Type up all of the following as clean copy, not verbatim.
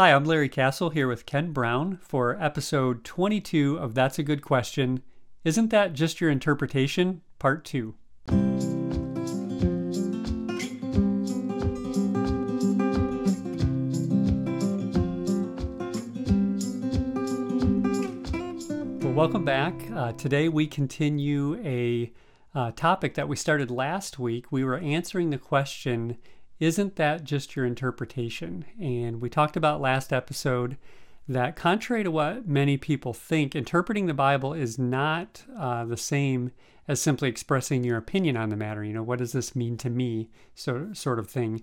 Hi, I'm Larry Castle here with Kent Brown for episode 22 of That's a Good Question. Isn't that just your interpretation? Part 2. Well, welcome back. Today we continue a topic that we started last week. We were answering the question, isn't that just your interpretation? And we talked about last episode that contrary to what many people think, interpreting the Bible is not the same as simply expressing your opinion on the matter. You know, what does this mean to me? So, sort of thing.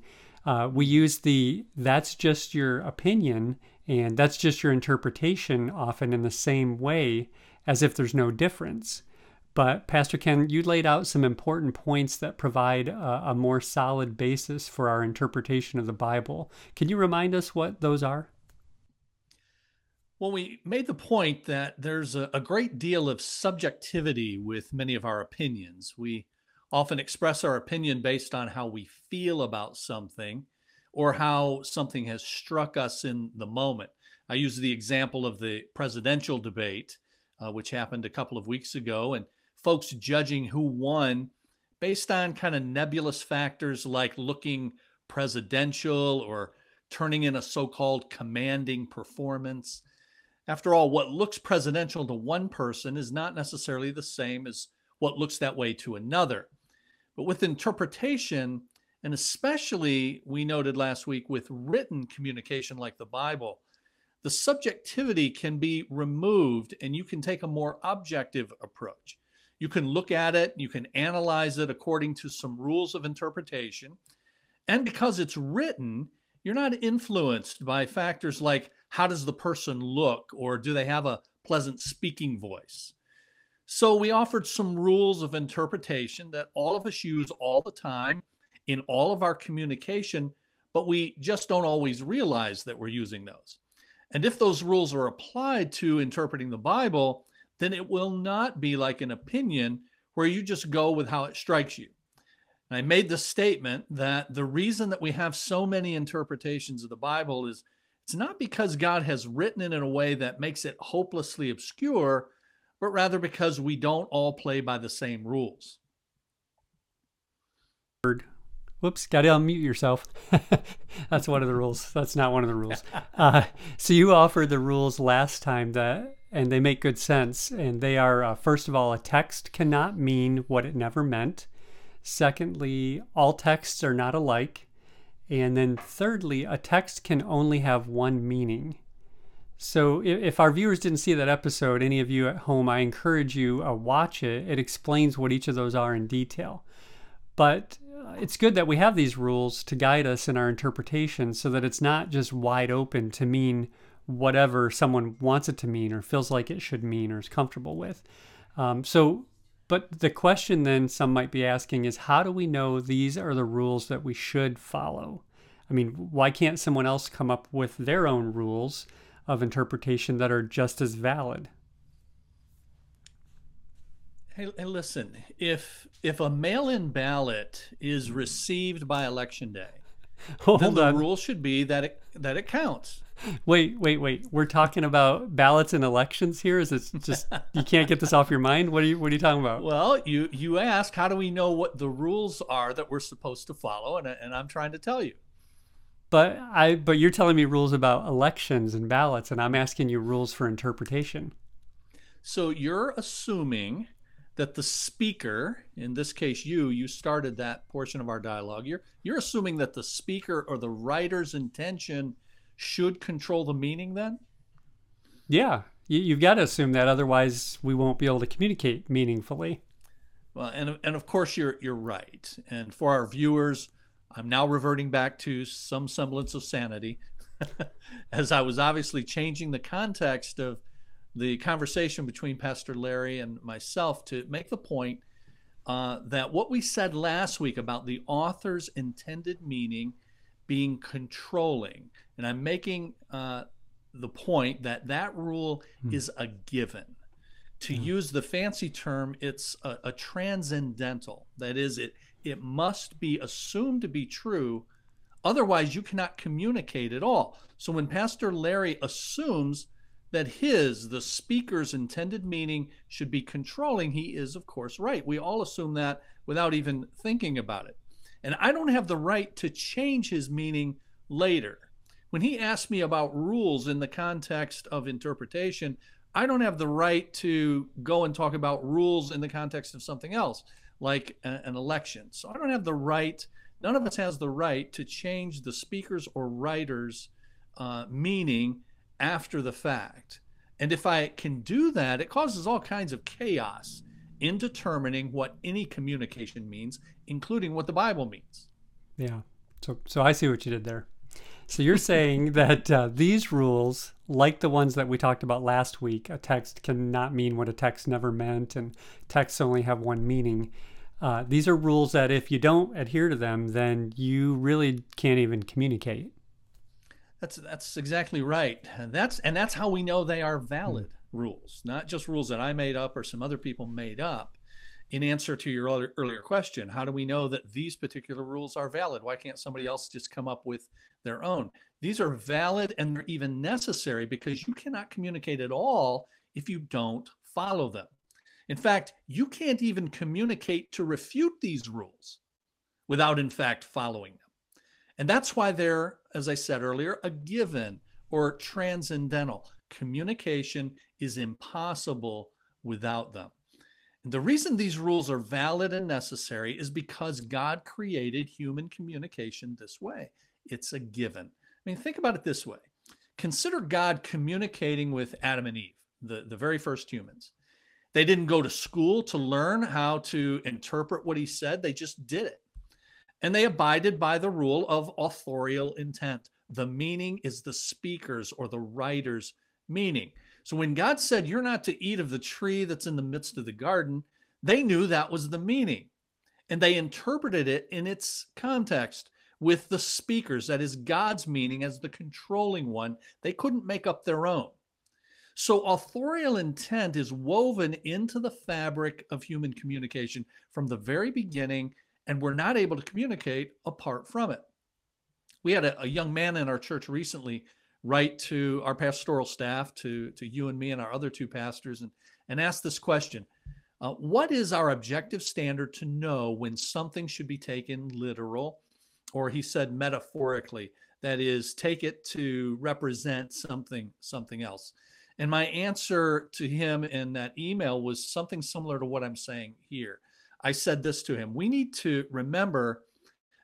We use the that's just your opinion and that's just your interpretation often in the same way as if there's no difference. But Pastor Ken, you laid out some important points that provide a more solid basis for our interpretation of the Bible. Can you remind us what those are? Well, we made the point that there's a great deal of subjectivity with many of our opinions. We often express our opinion based on how we feel about something or how something has struck us in the moment. I use the example of the presidential debate, which happened a couple of weeks ago, and folks judging who won based on kind of nebulous factors like looking presidential or turning in a so-called commanding performance. After all, what looks presidential to one person is not necessarily the same as what looks that way to another. But with interpretation, and especially we noted last week with written communication like the Bible, the subjectivity can be removed and you can take a more objective approach. You can look at it, you can analyze it according to some rules of interpretation. And because it's written, you're not influenced by factors like how does the person look or do they have a pleasant speaking voice? So we offered some rules of interpretation that all of us use all the time in all of our communication, but we just don't always realize that we're using those. And if those rules are applied to interpreting the Bible, then it will not be like an opinion where you just go with how it strikes you. And I made the statement that the reason that we have so many interpretations of the Bible is it's not because God has written it in a way that makes it hopelessly obscure, but rather because we don't all play by the same rules. Whoops, got to unmute yourself. That's one of the rules. That's not one of the rules. So you offered the rules last time that, and they make good sense. And they are, first of all, a text cannot mean what it never meant. Secondly, all texts are not alike. And then thirdly, a text can only have one meaning. So if our viewers didn't see that episode, any of you at home, I encourage you to watch it. It explains what each of those are in detail. But it's good that we have these rules to guide us in our interpretation so that it's not just wide open to mean whatever someone wants it to mean or feels like it should mean or is comfortable with. But the question then some might be asking is, how do we know these are the rules that we should follow? I mean, why can't someone else come up with their own rules of interpretation that are just as valid? Hey, listen, if a mail-in ballot is received by Election Day, then the rule should be that it counts. Wait. We're talking about ballots and elections here? Is it just, you can't get this off your mind? What are you talking about? Well, you ask, how do we know what the rules are that we're supposed to follow? And I'm trying to tell you. But you're telling me rules about elections and ballots, and I'm asking you rules for interpretation. So you're assuming that the speaker, in this case you started that portion of our dialogue, you're assuming that the speaker or the writer's intention should control the meaning then? Yeah, you've got to assume that, otherwise we won't be able to communicate meaningfully. Well, and of course you're right. And for our viewers, I'm now reverting back to some semblance of sanity, as I was obviously changing the context of the conversation between Pastor Larry and myself to make the point that what we said last week about the author's intended meaning being controlling, and I'm making the point that rule is a given. To use the fancy term, it's a transcendental. That is, it must be assumed to be true, Otherwise, you cannot communicate at all. So when Pastor Larry assumes that the speaker's intended meaning should be controlling, he is, of course, right. We all assume that without even thinking about it. And I don't have the right to change his meaning later. When he asked me about rules in the context of interpretation, I don't have the right to go and talk about rules in the context of something else, like an election. So I don't have the right, none of us has the right to change the speaker's or writer's meaning after the fact. And if I can do that, it causes all kinds of chaos in determining what any communication means, including what the Bible means. Yeah, so I see what you did there. So you're saying that these rules, like the ones that we talked about last week, a text cannot mean what a text never meant, and texts only have one meaning. These are rules that if you don't adhere to them, then you really can't even communicate. That's exactly right. And that's how we know they are valid rules, not just rules that I made up or some other people made up. In answer to your earlier question, how do we know that these particular rules are valid? Why can't somebody else just come up with their own? These are valid, and they're even necessary, because you cannot communicate at all if you don't follow them. In fact, you can't even communicate to refute these rules without, in fact, following them. And that's why they're, as I said earlier, a given or transcendental. Communication is impossible without them. And the reason these rules are valid and necessary is because God created human communication this way. It's a given. I mean, think about it this way. Consider God communicating with Adam and Eve, the very first humans. They didn't go to school to learn how to interpret what he said. They just did it. And they abided by the rule of authorial intent. The meaning is the speaker's or the writer's meaning. So when God said, you're not to eat of the tree that's in the midst of the garden, they knew that was the meaning. And they interpreted it in its context with the speaker's, that is God's meaning as the controlling one. They couldn't make up their own. So authorial intent is woven into the fabric of human communication from the very beginning, and we're not able to communicate apart from it. We had a young man in our church recently write to our pastoral staff, to you and me and our other two pastors, and ask this question. What is our objective standard to know when something should be taken literal, or he said metaphorically, that is, take it to represent something else? And my answer to him in that email was something similar to what I'm saying here. I said this to him: we need to remember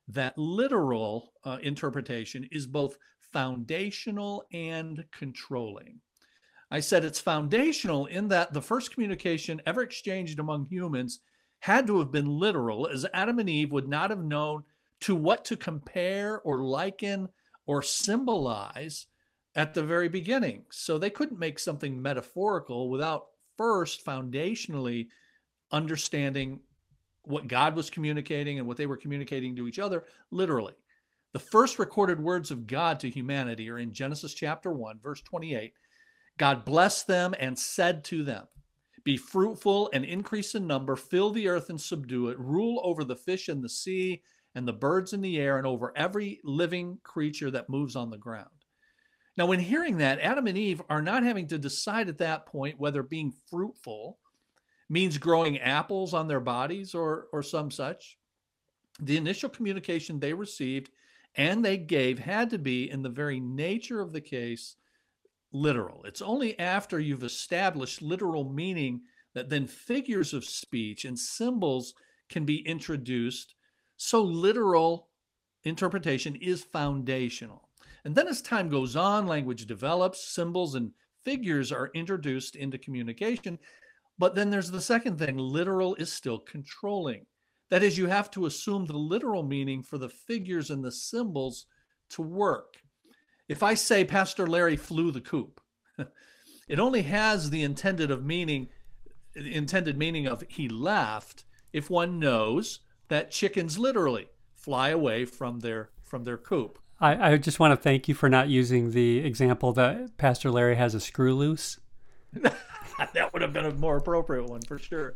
that literal interpretation is both foundational and controlling. I said it's foundational in that the first communication ever exchanged among humans had to have been literal, as Adam and Eve would not have known to what to compare or liken or symbolize at the very beginning. So they couldn't make something metaphorical without first foundationally understanding what God was communicating and what they were communicating to each other literally. The first recorded words of God to humanity are in Genesis chapter 1, verse 28. God blessed them and said to them, "Be fruitful and increase in number, fill the earth and subdue it, rule over the fish in the sea and the birds in the air and over every living creature that moves on the ground." Now, when hearing that, Adam and Eve are not having to decide at that point whether being fruitful means growing apples on their bodies or some such. The initial communication they received and they gave had to be, in the very nature of the case, literal. It's only after you've established literal meaning that then figures of speech and symbols can be introduced. So literal interpretation is foundational. And then as time goes on, language develops, symbols and figures are introduced into communication. But then there's the second thing: literal is still controlling. That is, you have to assume the literal meaning for the figures and the symbols to work. If I say Pastor Larry flew the coop, it only has the intended meaning of he left if one knows that chickens literally fly away from their coop. I just want to thank you for not using the example that Pastor Larry has a screw loose. That would have been a more appropriate one for sure.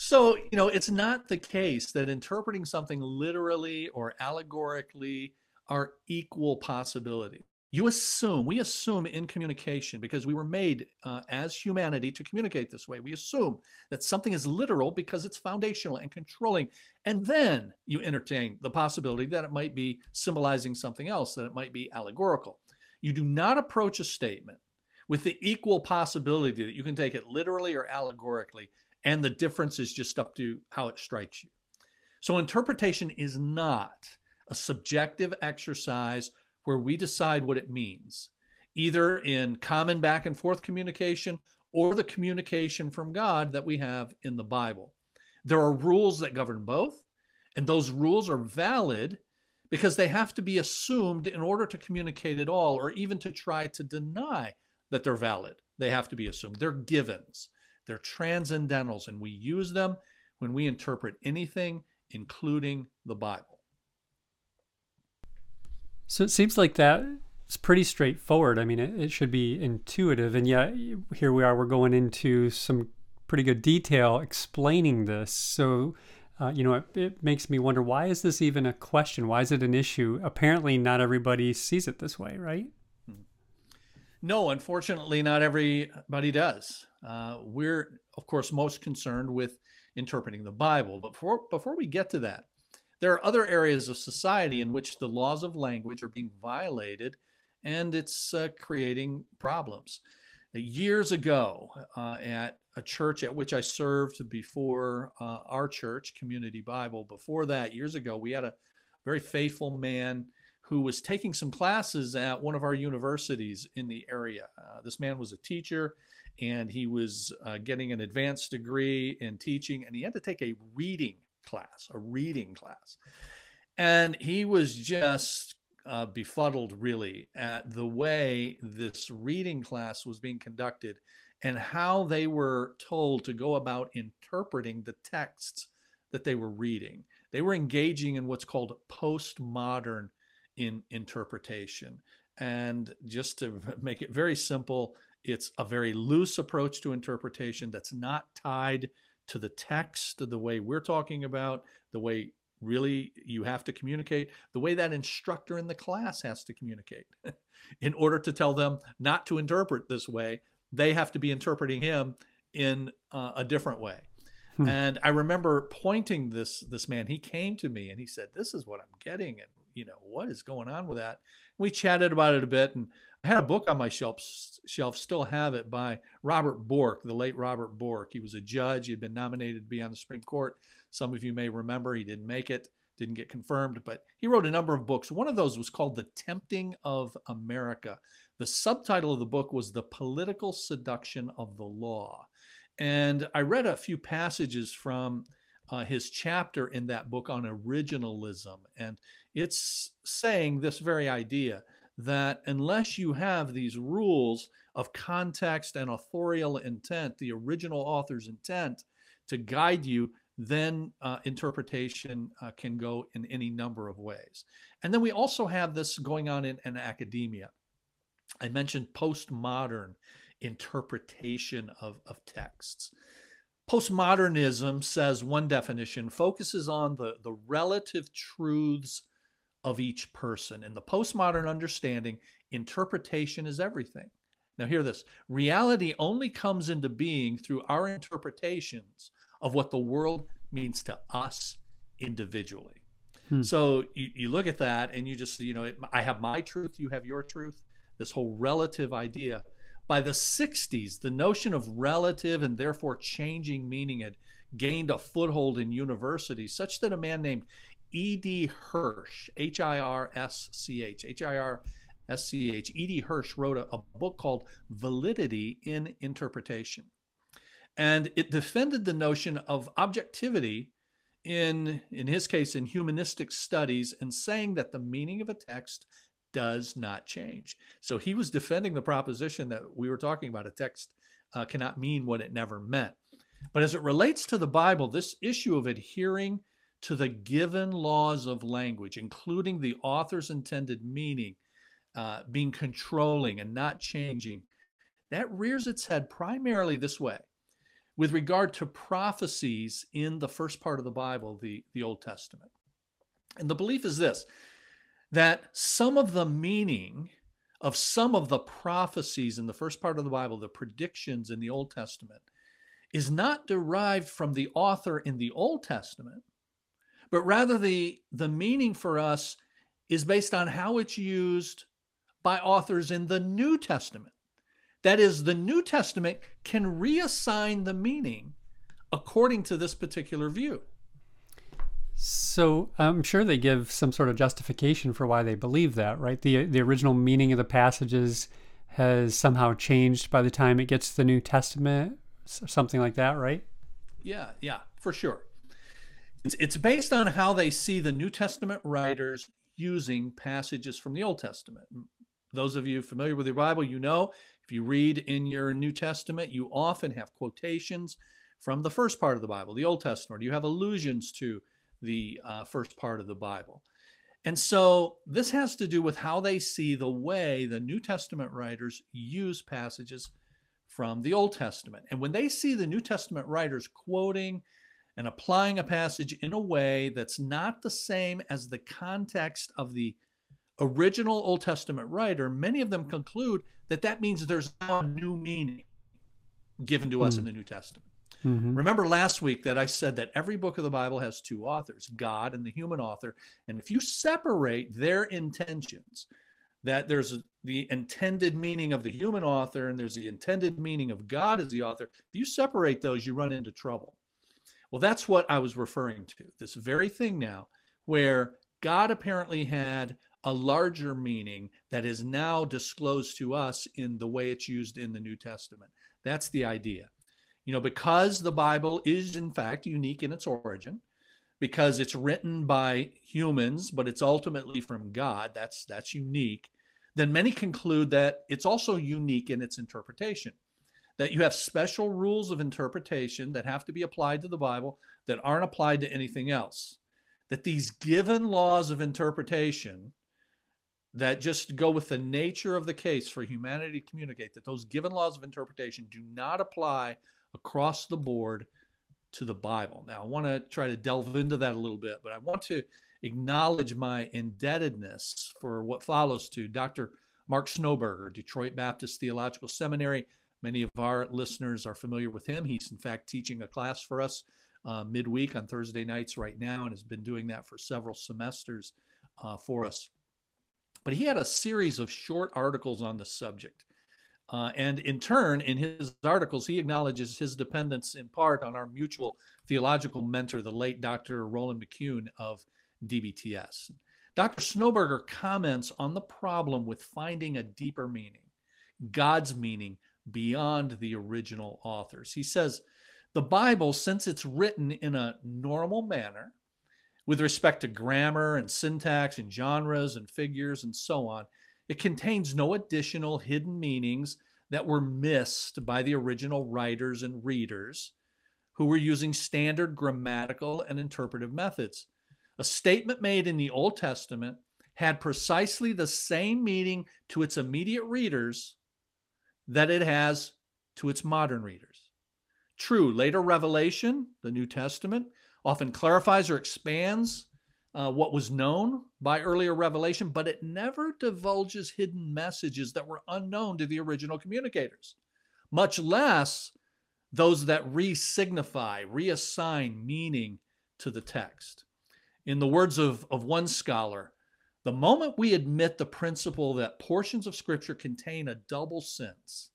So, you know, it's not the case that interpreting something literally or allegorically are equal possibilities. We assume in communication, because we were made as humanity to communicate this way. We assume that something is literal because it's foundational and controlling. And then you entertain the possibility that it might be symbolizing something else, that it might be allegorical. You do not approach a statement with the equal possibility that you can take it literally or allegorically, and the difference is just up to how it strikes you. So interpretation is not a subjective exercise where we decide what it means, either in common back and forth communication or the communication from God that we have in the Bible. There are rules that govern both, and those rules are valid because they have to be assumed in order to communicate at all, or even to try to deny that they're valid. They have to be assumed. They're givens. They're transcendentals, and we use them when we interpret anything, including the Bible. So it seems like that's pretty straightforward. I mean, it should be intuitive, and yet here we are, we're going into some pretty good detail explaining this. So, you know, it makes me wonder, why is this even a question? Why is it an issue? Apparently not everybody sees it this way, right? No, unfortunately, not everybody does. We're, of course, most concerned with interpreting the Bible. But before we get to that, there are other areas of society in which the laws of language are being violated, and it's creating problems. Years ago, at a church at which I served before our church, Community Bible, before that, years ago, we had a very faithful man who was taking some classes at one of our universities in the area. This man was a teacher, and he was getting an advanced degree in teaching, and he had to take a reading class, and he was just befuddled, really, at the way this reading class was being conducted and how they were told to go about interpreting the texts that they were reading. They were engaging in what's called postmodern interpretation. And just to make it very simple, it's a very loose approach to interpretation that's not tied to the text, the way we're talking about, the way really you have to communicate, the way that instructor in the class has to communicate. In order to tell them not to interpret this way, they have to be interpreting him in a different way. And I remember pointing this man, he came to me and he said, "This is what I'm getting. And, you know, what is going on with that?" We chatted about it a bit, and I had a book on my shelf, still have it, by Robert Bork, the late Robert Bork. He was a judge. He had been nominated to be on the Supreme Court. Some of you may remember he didn't make it, didn't get confirmed, but he wrote a number of books. One of those was called The Tempting of America. The subtitle of the book was The Political Seduction of the Law. And I read a few passages from his chapter in that book on originalism. And it's saying this very idea, that unless you have these rules of context and authorial intent, the original author's intent, to guide you, then interpretation can go in any number of ways. And then we also have this going on in academia. I mentioned postmodern interpretation of texts. Postmodernism, says one definition, focuses on the relative truths of each person. In the postmodern understanding, interpretation is everything. Now hear this: reality only comes into being through our interpretations of what the world means to us individually. So you look at that and you just, you know, I have my truth, you have your truth, this whole relative idea. By the 60s, the notion of relative and therefore changing meaning had gained a foothold in universities, such that a man named E.D. Hirsch, H-I-R-S-C-H, E.D. Hirsch wrote a book called Validity in Interpretation. And it defended the notion of objectivity in his case, in humanistic studies, and saying that the meaning of a text does not change. So he was defending the proposition that we were talking about, a text cannot mean what it never meant. But as it relates to the Bible, this issue of adhering to the given laws of language, including the author's intended meaning, being controlling and not changing, that rears its head primarily this way. with regard to prophecies in the first part of the Bible, the Old Testament. And the belief is this, that some of the meaning of some of the prophecies in the first part of the Bible, the predictions in the Old Testament, is not derived from the author in the Old Testament, but rather the meaning for us is based on how it's used by authors in the New Testament. That is, the New Testament can reassign the meaning according to this particular view. So I'm sure they give some sort of justification for why they believe that, right? The original meaning of the passages has somehow changed by the time it gets to the New Testament, something like that, right? Yeah, for sure. It's based on how they see the New Testament writers using passages from the Old Testament. Those of you familiar with your Bible, you know, if you read in your New Testament, you often have quotations from the first part of the Bible, the Old Testament. You have allusions to the first part of the Bible. And so this has to do with how they see the way the New Testament writers use passages from the Old Testament. And when they see the New Testament writers quoting and applying a passage in a way that's not the same as the context of the original Old Testament writer, many of them conclude that that means there's now a new meaning given to us in the New Testament. Mm-hmm. Remember last week that I said that every book of the Bible has two authors, God and the human author. And if you separate their intentions, that there's the intended meaning of the human author and there's the intended meaning of God as the author, if you separate those, you run into trouble. Well, that's what I was referring to, this very thing now, where God apparently had a larger meaning that is now disclosed to us in the way it's used in the New Testament. That's the idea. You know, because the Bible is, in fact, unique in its origin, because it's written by humans, but it's ultimately from God, that's unique, then many conclude that it's also unique in its interpretation, that you have special rules of interpretation that have to be applied to the Bible that aren't applied to anything else, that these given laws of interpretation that just go with the nature of the case for humanity to communicate, that those given laws of interpretation do not apply across the board to the Bible. Now, I want to try to delve into that a little bit, but I want to acknowledge my indebtedness for what follows to Dr. Mark Snowberger, Detroit Baptist Theological Seminary. Many of our listeners are familiar with him. He's, in fact, teaching a class for us midweek on Thursday nights right now and has been doing that for several semesters for us. But he had a series of short articles on the subject. And in turn, in his articles, he acknowledges his dependence in part on our mutual theological mentor, the late Dr. Roland McCune of DBTS. Dr. Snowberger comments on the problem with finding a deeper meaning, God's meaning, beyond the original authors. He says, the Bible, since it's written in a normal manner with respect to grammar and syntax and genres and figures and so on, it contains no additional hidden meanings that were missed by the original writers and readers who were using standard grammatical and interpretive methods. A statement made in the Old Testament had precisely the same meaning to its immediate readers that it has to its modern readers. True, later revelation, the New Testament, often clarifies or expands what was known by earlier revelation, but it never divulges hidden messages that were unknown to the original communicators, much less those that re-signify, reassign meaning to the text. In the words of one scholar, the moment we admit the principle that portions of Scripture contain a double sense,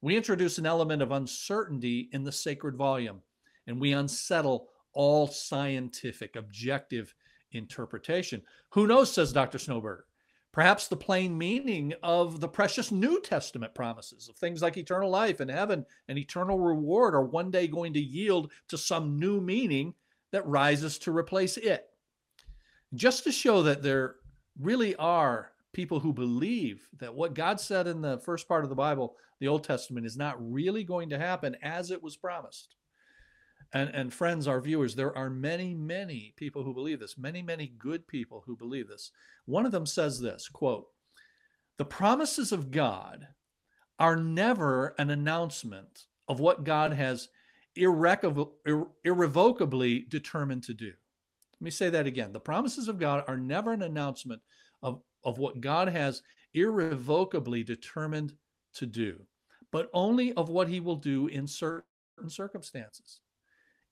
we introduce an element of uncertainty in the sacred volume, and we unsettle all scientific, objective interpretation. Who knows, says Dr. Snowberger, perhaps the plain meaning of the precious New Testament promises of things like eternal life and heaven and eternal reward are one day going to yield to some new meaning that rises to replace it. Just to show that there really are people who believe that what God said in the first part of the Bible, the Old Testament, is not really going to happen as it was promised. And friends, our viewers, there are many, many people who believe this, many, many good people who believe this. One of them says this, quote, "The promises of God are never an announcement of what God has irrevocably determined to do. Let me say that again. The promises of God are never an announcement of what God has irrevocably determined to do, but only of what he will do in certain circumstances.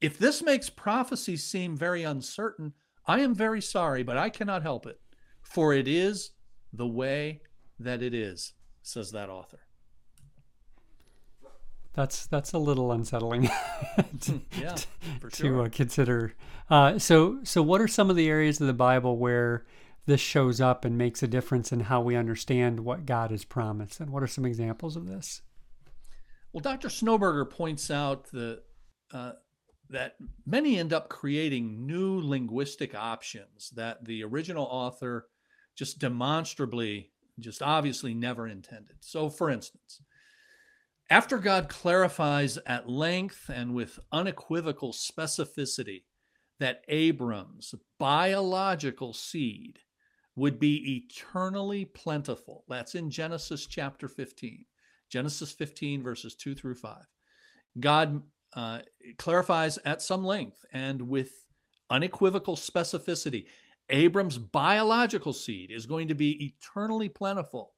If this makes prophecy seem very uncertain, I am very sorry, but I cannot help it, for it is the way that it is, says that author. That's a little unsettling to consider. So what are some of the areas of the Bible where this shows up and makes a difference in how we understand what God has promised? And what are some examples of this? Well, Dr. Snowberger points out that many end up creating new linguistic options that the original author just demonstrably, just obviously never intended. So, for instance, after God clarifies at length and with unequivocal specificity that Abram's biological seed would be eternally plentiful, that's in Genesis chapter 15, Genesis 15 verses 2-5. God clarifies at some length and with unequivocal specificity, Abram's biological seed is going to be eternally plentiful.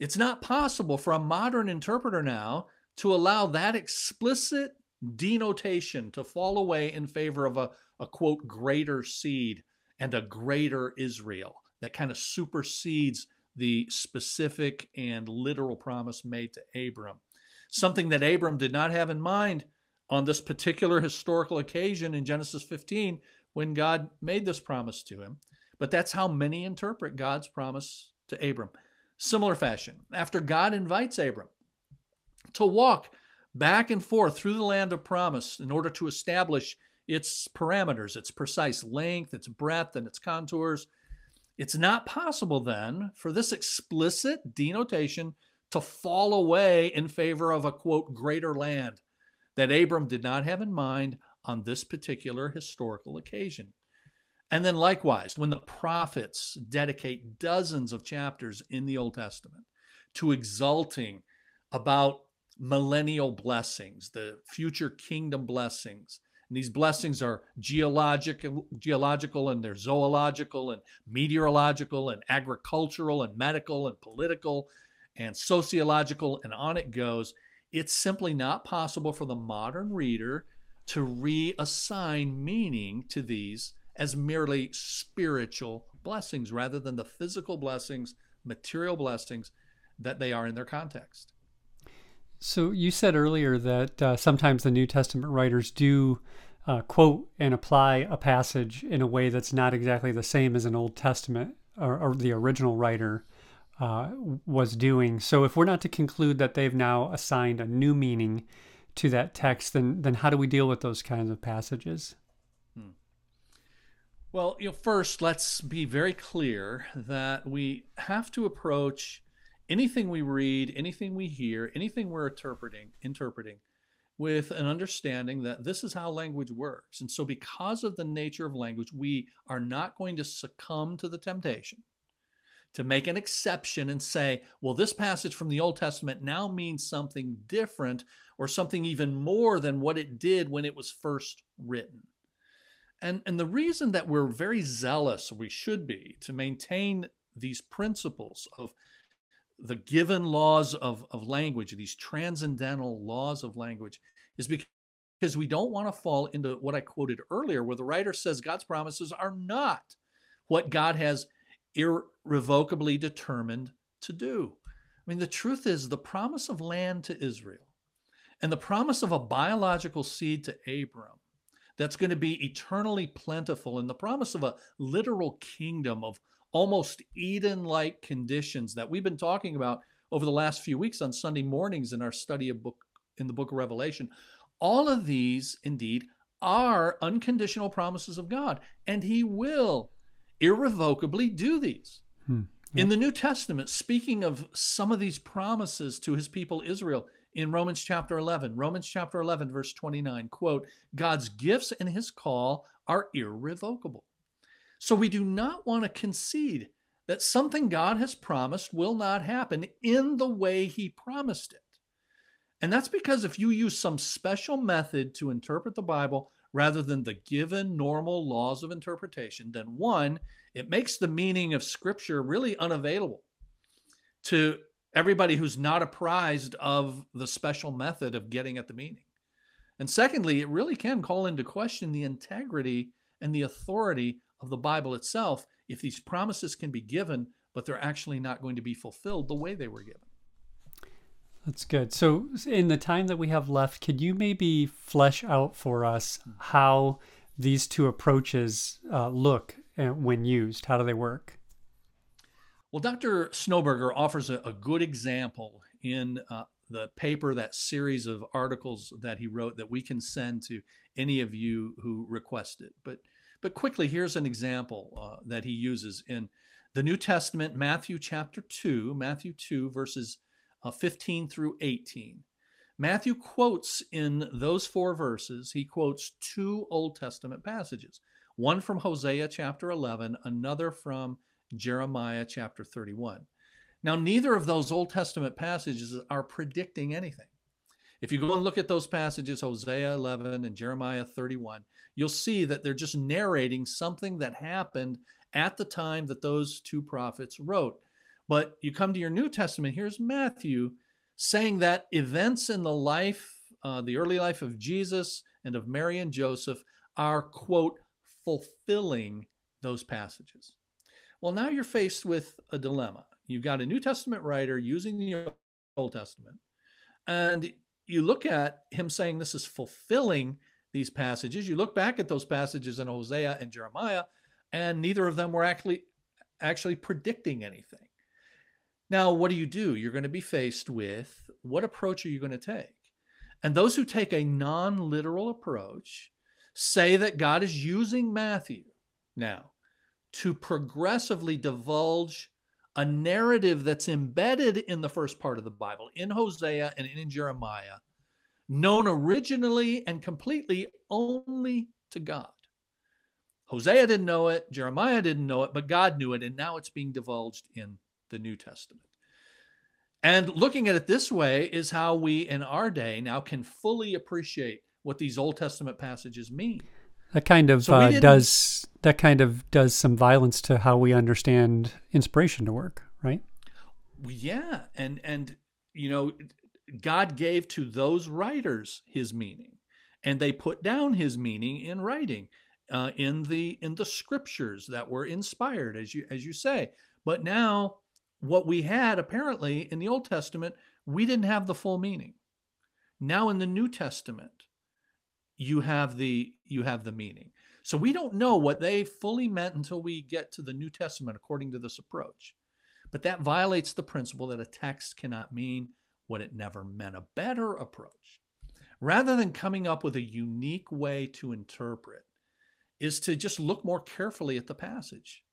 It's not possible for a modern interpreter now to allow that explicit denotation to fall away in favor of a quote, greater seed and a greater Israel that kind of supersedes the specific and literal promise made to Abram. Something that Abram did not have in mind on this particular historical occasion in Genesis 15 when God made this promise to him. But that's how many interpret God's promise to Abram. Similar fashion, after God invites Abram to walk back and forth through the land of promise in order to establish its parameters, its precise length, its breadth, and its contours, it's not possible then for this explicit denotation to fall away in favor of a, quote, greater land that Abram did not have in mind on this particular historical occasion. And then likewise, when the prophets dedicate dozens of chapters in the Old Testament to exulting about millennial blessings, the future kingdom blessings, and these blessings are geological, and they're zoological, and meteorological, and agricultural, and medical, and political, and sociological, and on it goes, it's simply not possible for the modern reader to reassign meaning to these as merely spiritual blessings rather than the physical blessings, material blessings that they are in their context. So you said earlier that sometimes the New Testament writers do quote and apply a passage in a way that's not exactly the same as an Old Testament or the original writer was doing. So if we're not to conclude that they've now assigned a new meaning to that text, then how do we deal with those kinds of passages? Well, first, let's be very clear that we have to approach anything we read, anything we hear, anything we're interpreting with an understanding that this is how language works. And so because of the nature of language, we are not going to succumb to the temptation to make an exception and say, well, this passage from the Old Testament now means something different or something even more than what it did when it was first written. And the reason that we're very zealous, we should be, to maintain these principles of the given laws of language, these transcendental laws of language, is because we don't want to fall into what I quoted earlier, where the writer says God's promises are not what God has irrevocably determined to do. I mean, the truth is the promise of land to Israel and the promise of a biological seed to Abram that's going to be eternally plentiful, and the promise of a literal kingdom of almost Eden-like conditions that we've been talking about over the last few weeks on Sunday mornings in our study of in the book of Revelation. All of these, indeed, are unconditional promises of God, and he will irrevocably do these. Yeah. In the New Testament, speaking of some of these promises to his people Israel, in Romans chapter 11, verse 29, quote, God's gifts and his call are irrevocable. So we do not want to concede that something God has promised will not happen in the way he promised it. And that's because if you use some special method to interpret the Bible rather than the given normal laws of interpretation, then one, it makes the meaning of Scripture really unavailable to everybody who's not apprised of the special method of getting at the meaning. And secondly, it really can call into question the integrity and the authority of the Bible itself if these promises can be given, but they're actually not going to be fulfilled the way they were given. That's good. So in the time that we have left, could you maybe flesh out for us how these two approaches look when used? How do they work? Well, Dr. Snowberger offers a good example in the paper, that series of articles that he wrote that we can send to any of you who request it. But quickly, here's an example that he uses in the New Testament, Matthew chapter 2, Matthew 2, verses 15 through 18. Matthew quotes in those four verses, he quotes two Old Testament passages, one from Hosea chapter 11, another from Jeremiah chapter 31. Now, neither of those Old Testament passages are predicting anything. If you go and look at those passages, Hosea 11 and Jeremiah 31, you'll see that they're just narrating something that happened at the time that those two prophets wrote. But you come to your New Testament, here's Matthew saying that events in the life, the early life of Jesus and of Mary and Joseph are, quote, fulfilling those passages. Well, now you're faced with a dilemma. You've got a New Testament writer using the Old Testament, and you look at him saying this is fulfilling these passages. You look back at those passages in Hosea and Jeremiah, and neither of them were actually predicting anything. Now, what do you do? You're going to be faced with, what approach are you going to take? And those who take a non-literal approach say that God is using Matthew now to progressively divulge a narrative that's embedded in the first part of the Bible, in Hosea and in Jeremiah, known originally and completely only to God. Hosea didn't know it, Jeremiah didn't know it, but God knew it, and now it's being divulged in the New Testament. And looking at it this way is how we in our day now can fully appreciate what these Old Testament passages mean. That kind of does some violence to how we understand inspiration to work, right? Yeah, and you know, God gave to those writers his meaning, and they put down his meaning in writing, in the scriptures that were inspired, as you say. But now, what we had apparently in the Old Testament, we didn't have the full meaning. Now in the New Testament, you have the meaning. So we don't know what they fully meant until we get to the New Testament according to this approach. But that violates the principle that a text cannot mean what it never meant. A better approach, rather than coming up with a unique way to interpret, is to just look more carefully at the passage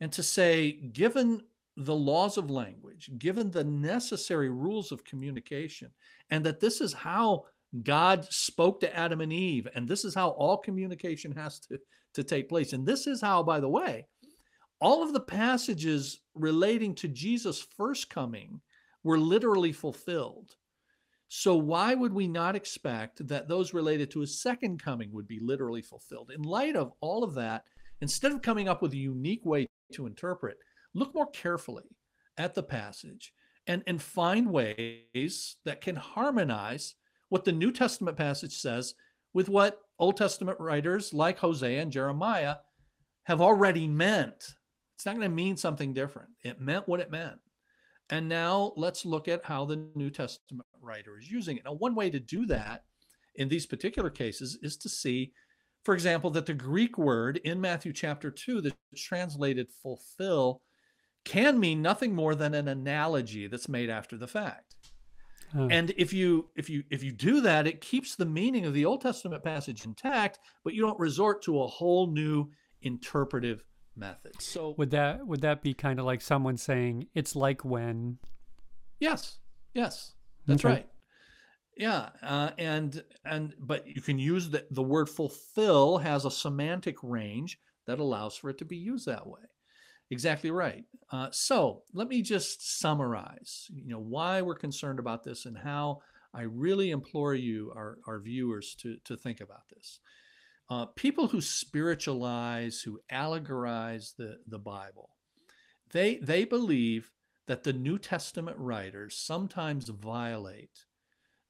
and to say, given the laws of language, given the necessary rules of communication, and that this is how God spoke to Adam and Eve, and this is how all communication has to take place. And this is how, by the way, all of the passages relating to Jesus' first coming were literally fulfilled. So why would we not expect that those related to his second coming would be literally fulfilled? In light of all of that, instead of coming up with a unique way to interpret, look more carefully at the passage and find ways that can harmonize what the New Testament passage says with what Old Testament writers like Hosea and Jeremiah have already meant. It's not going to mean something different. It meant what it meant. And now let's look at how the New Testament writer is using it. Now, one way to do that in these particular cases is to see, for example, that the Greek word in Matthew chapter 2 that's translated fulfill can mean nothing more than an analogy that's made after the fact. And if you do that, it keeps the meaning of the Old Testament passage intact, but you don't resort to a whole new interpretive method. So would that be kind of like someone saying it's like when? Yes, that's okay. Right. Yeah, but you can use the word fulfill has a semantic range that allows for it to be used that way. Exactly right. So let me just summarize, why we're concerned about this and how I really implore you, our viewers, to think about this. People who spiritualize, who allegorize the Bible, they believe that the New Testament writers sometimes violate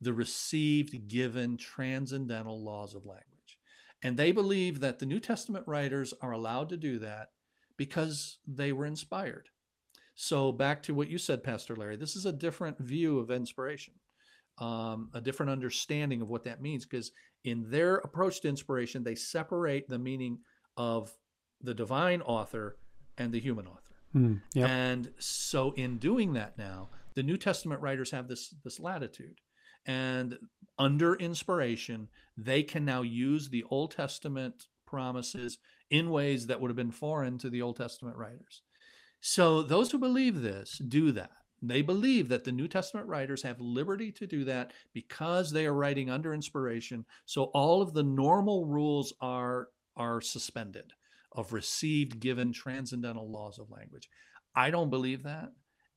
the received, given, transcendental laws of language. And they believe that the New Testament writers are allowed to do that because they were inspired. So back to what you said, Pastor Larry, this is a different view of inspiration, a different understanding of what that means, because in their approach to inspiration, they separate the meaning of the divine author and the human author. Mm, yep. And so in doing that now, the New Testament writers have this latitude. And under inspiration, they can now use the Old Testament promises in ways that would have been foreign to the Old Testament writers. So those who believe this do that. They believe that the New Testament writers have liberty to do that because they are writing under inspiration. So all of the normal rules are suspended of received, given, transcendental laws of language. I don't believe that.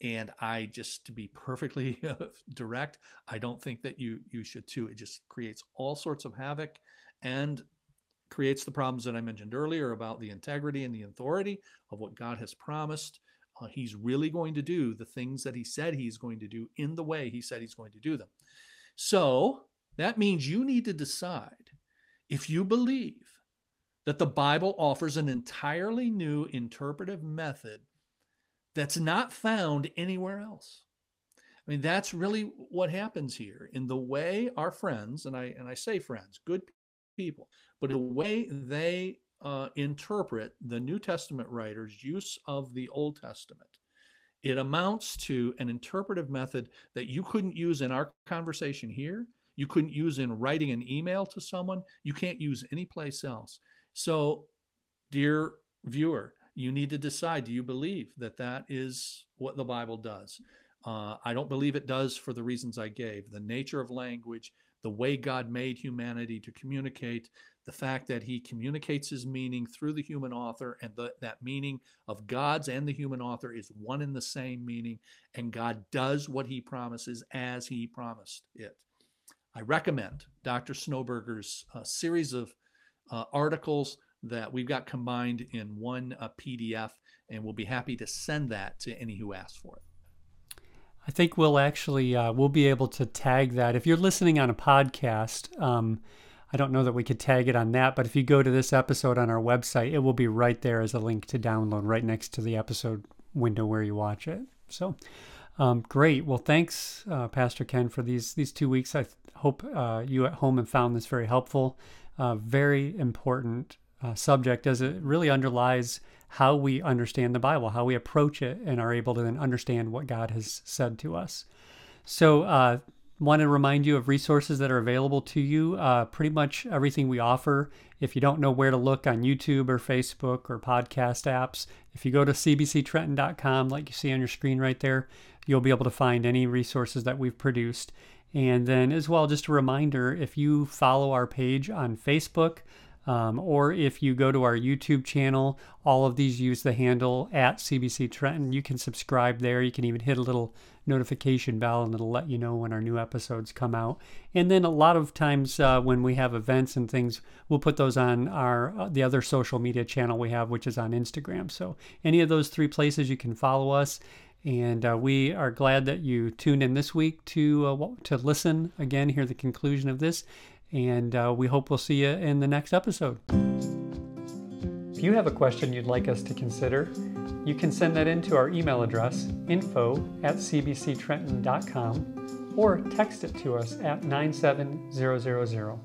And I just, to be perfectly direct, I don't think that you should too. It just creates all sorts of havoc and creates the problems that I mentioned earlier about the integrity and the authority of what God has promised. He's really going to do the things that he said he's going to do in the way he said he's going to do them. So that means you need to decide if you believe that the Bible offers an entirely new interpretive method that's not found anywhere else. I mean, that's really what happens here in the way our friends, and I say friends, good people, but the way they interpret the New Testament writers' use of the Old Testament, it amounts to an interpretive method that you couldn't use in our conversation here. You couldn't use in writing an email to someone. You can't use anyplace else. So, dear viewer, you need to decide, do you believe that that is what the Bible does? I don't believe it does for the reasons I gave. The nature of language, the way God made humanity to communicate, the fact that he communicates his meaning through the human author, and that meaning of God's and the human author is one and the same meaning, and God does what he promises as he promised it. I recommend Dr. Snowberger's series of articles that we've got combined in one PDF, and we'll be happy to send that to any who ask for it. I think we'll actually, we'll be able to tag that. If you're listening on a podcast, I don't know that we could tag it on that, but if you go to this episode on our website, it will be right there as a link to download right next to the episode window where you watch it. So great. Well, thanks, Pastor Ken, for these 2 weeks. I hope you at home have found this very helpful, very important subject, as it really underlies how we understand the Bible, how we approach it, and are able to then understand what God has said to us. So want to remind you of resources that are available to you. Pretty much everything we offer. If you don't know where to look on YouTube or Facebook or podcast apps, if you go to cbctrenton.com, like you see on your screen right there, you'll be able to find any resources that we've produced. And then as well, just a reminder, if you follow our page on Facebook, or if you go to our YouTube channel, all of these use the handle @CBC Trenton. You can subscribe there. You can even hit a little notification bell, and it'll let you know when our new episodes come out. And then a lot of times when we have events and things, we'll put those on our the other social media channel we have, which is on Instagram. So any of those three places you can follow us. And we are glad that you tuned in this week to listen again, hear the conclusion of this. And we hope we'll see you in the next episode. If you have a question you'd like us to consider, you can send that in to our email address, info@cbctrenton.com, or text it to us at 97000.